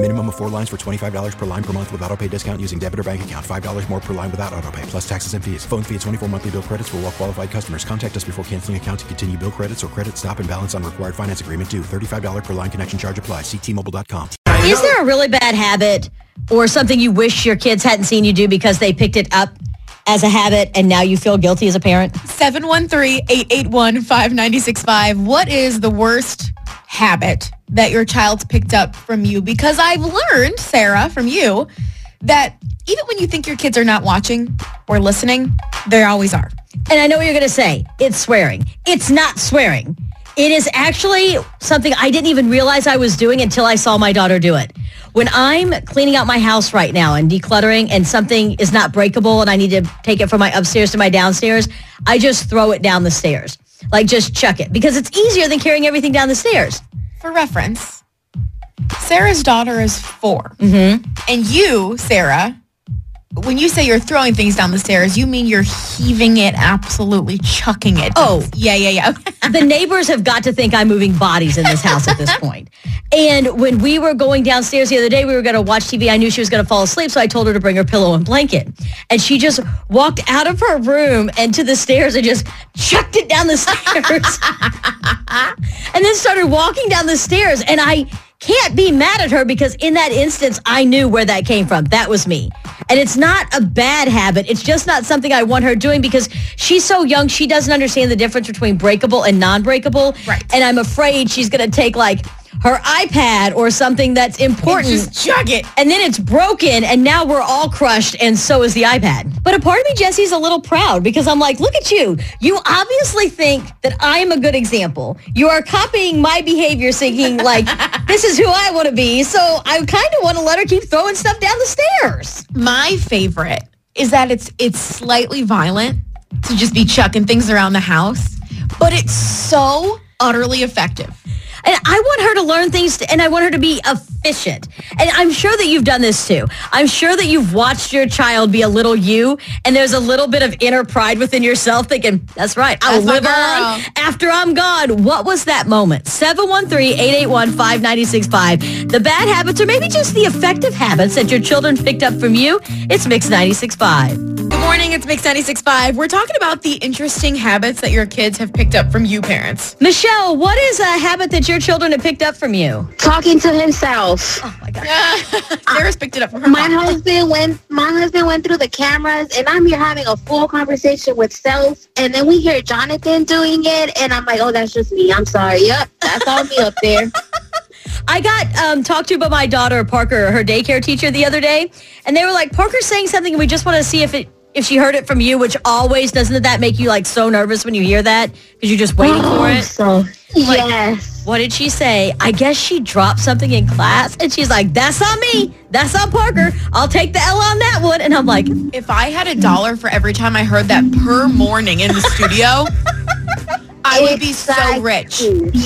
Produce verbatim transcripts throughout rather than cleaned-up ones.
Minimum of four lines for twenty-five dollars per line per month with autopay discount using debit or bank account. five dollars more per line without autopay, plus taxes and fees. Phone fee at twenty-four monthly bill credits for well qualified customers. Contact us before canceling account to continue bill credits or credit stop and balance on required finance agreement due. thirty-five dollars per line connection charge applies. See T Mobile dot com. Is there a really bad habit or something you wish your kids hadn't seen you do because they picked it up as a habit and now you feel guilty as a parent? seven one three, eight eight one, five nine six five. What is the worst habit that your child's picked up from you? Because I've learned, Sarah, from you, that even when you think your kids are not watching or listening, they always are. And I know what you're going to say. It's swearing. It's not swearing. It is actually something I didn't even realize I was doing until I saw my daughter do it. When I'm cleaning out my house right now and decluttering and something is not breakable and I need to take it from my upstairs to my downstairs, I just throw it down the stairs. Like, just chuck it, because it's easier than carrying everything down the stairs. For reference, Sarah's daughter is four. Mm-hmm. And you, Sarah, when you say you're throwing things down the stairs, you mean you're heaving it, absolutely chucking it. Oh. Yeah, yeah, yeah. The neighbors have got to think I'm moving bodies in this house at this point. And when we were going downstairs the other day, we were going to watch T V. I knew she was going to fall asleep, so I told her to bring her pillow and blanket. And she just walked out of her room and to the stairs and just chucked it down the stairs. And then started walking down the stairs. And I can't be mad at her because in that instance, I knew where that came from. That was me. And it's not a bad habit. It's just not something I want her doing because she's so young. She doesn't understand the difference between breakable and non-breakable. Right. And I'm afraid she's going to take like her iPad or something that's important. And just chug it. And then it's broken. And now we're all crushed. And so is the iPad. But a part of me, Jesse's a little proud because I'm like, look at you. You obviously think that I am a good example. You are copying my behavior, thinking like, this is who I want to be. So I kind of want to let her keep throwing stuff down the stairs. My favorite is that it's it's slightly violent to just be chucking things around the house. But it's so utterly effective. And I want her to learn things, to, and I want her to be efficient. And I'm sure that you've done this, too. I'm sure that you've watched your child be a little you, and there's a little bit of inner pride within yourself thinking, that's right, I will live on after I'm gone. What was that moment? seven one three, eight eight one, five nine six five. The bad habits, or maybe just the effective habits that your children picked up from you. It's Mix ninety-six point five. Good morning, it's Mix ninety-six point five. We're talking about the interesting habits that your kids have picked up from you, parents. Michelle, what is a habit that you your children have picked up from you? Talking to himself. Oh my God. Sarah's picked it up from her. My mom. husband went my husband went through the cameras and I'm here having a full conversation with self, and then we hear Jonathan doing it and I'm like, oh, that's just me. I'm sorry. Yep. That's all me up there. I got um, talked to by my daughter Parker, her daycare teacher, the other day, and they were like, Parker's saying something and we just want to see if it if she heard it from you, which always doesn't that make you like so nervous when you hear that because you're just waiting oh, for it? So, like, yes. What did she say? I guess she dropped something in class and she's like, that's on me. That's on Parker. I'll take the L on that one. And I'm like, if I had a dollar for every time I heard that per morning in the studio, I would be exactly. so rich.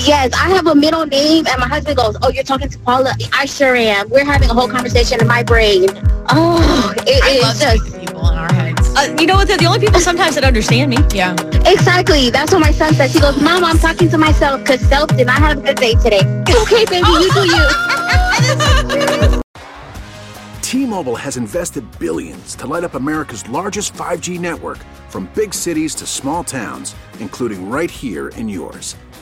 Yes, I have a middle name and my husband goes, oh, you're talking to Paula? I sure am. We're having a whole conversation in my brain. Oh, it, I it love is just to people in our head. Uh, you know what? They're the only people sometimes that understand me. Yeah. Exactly. That's what my son says. He goes, Mom, I'm talking to myself because self did not have a good day today. Okay, baby, you do you. T-Mobile has invested billions to light up America's largest five G network, from big cities to small towns, including right here in yours.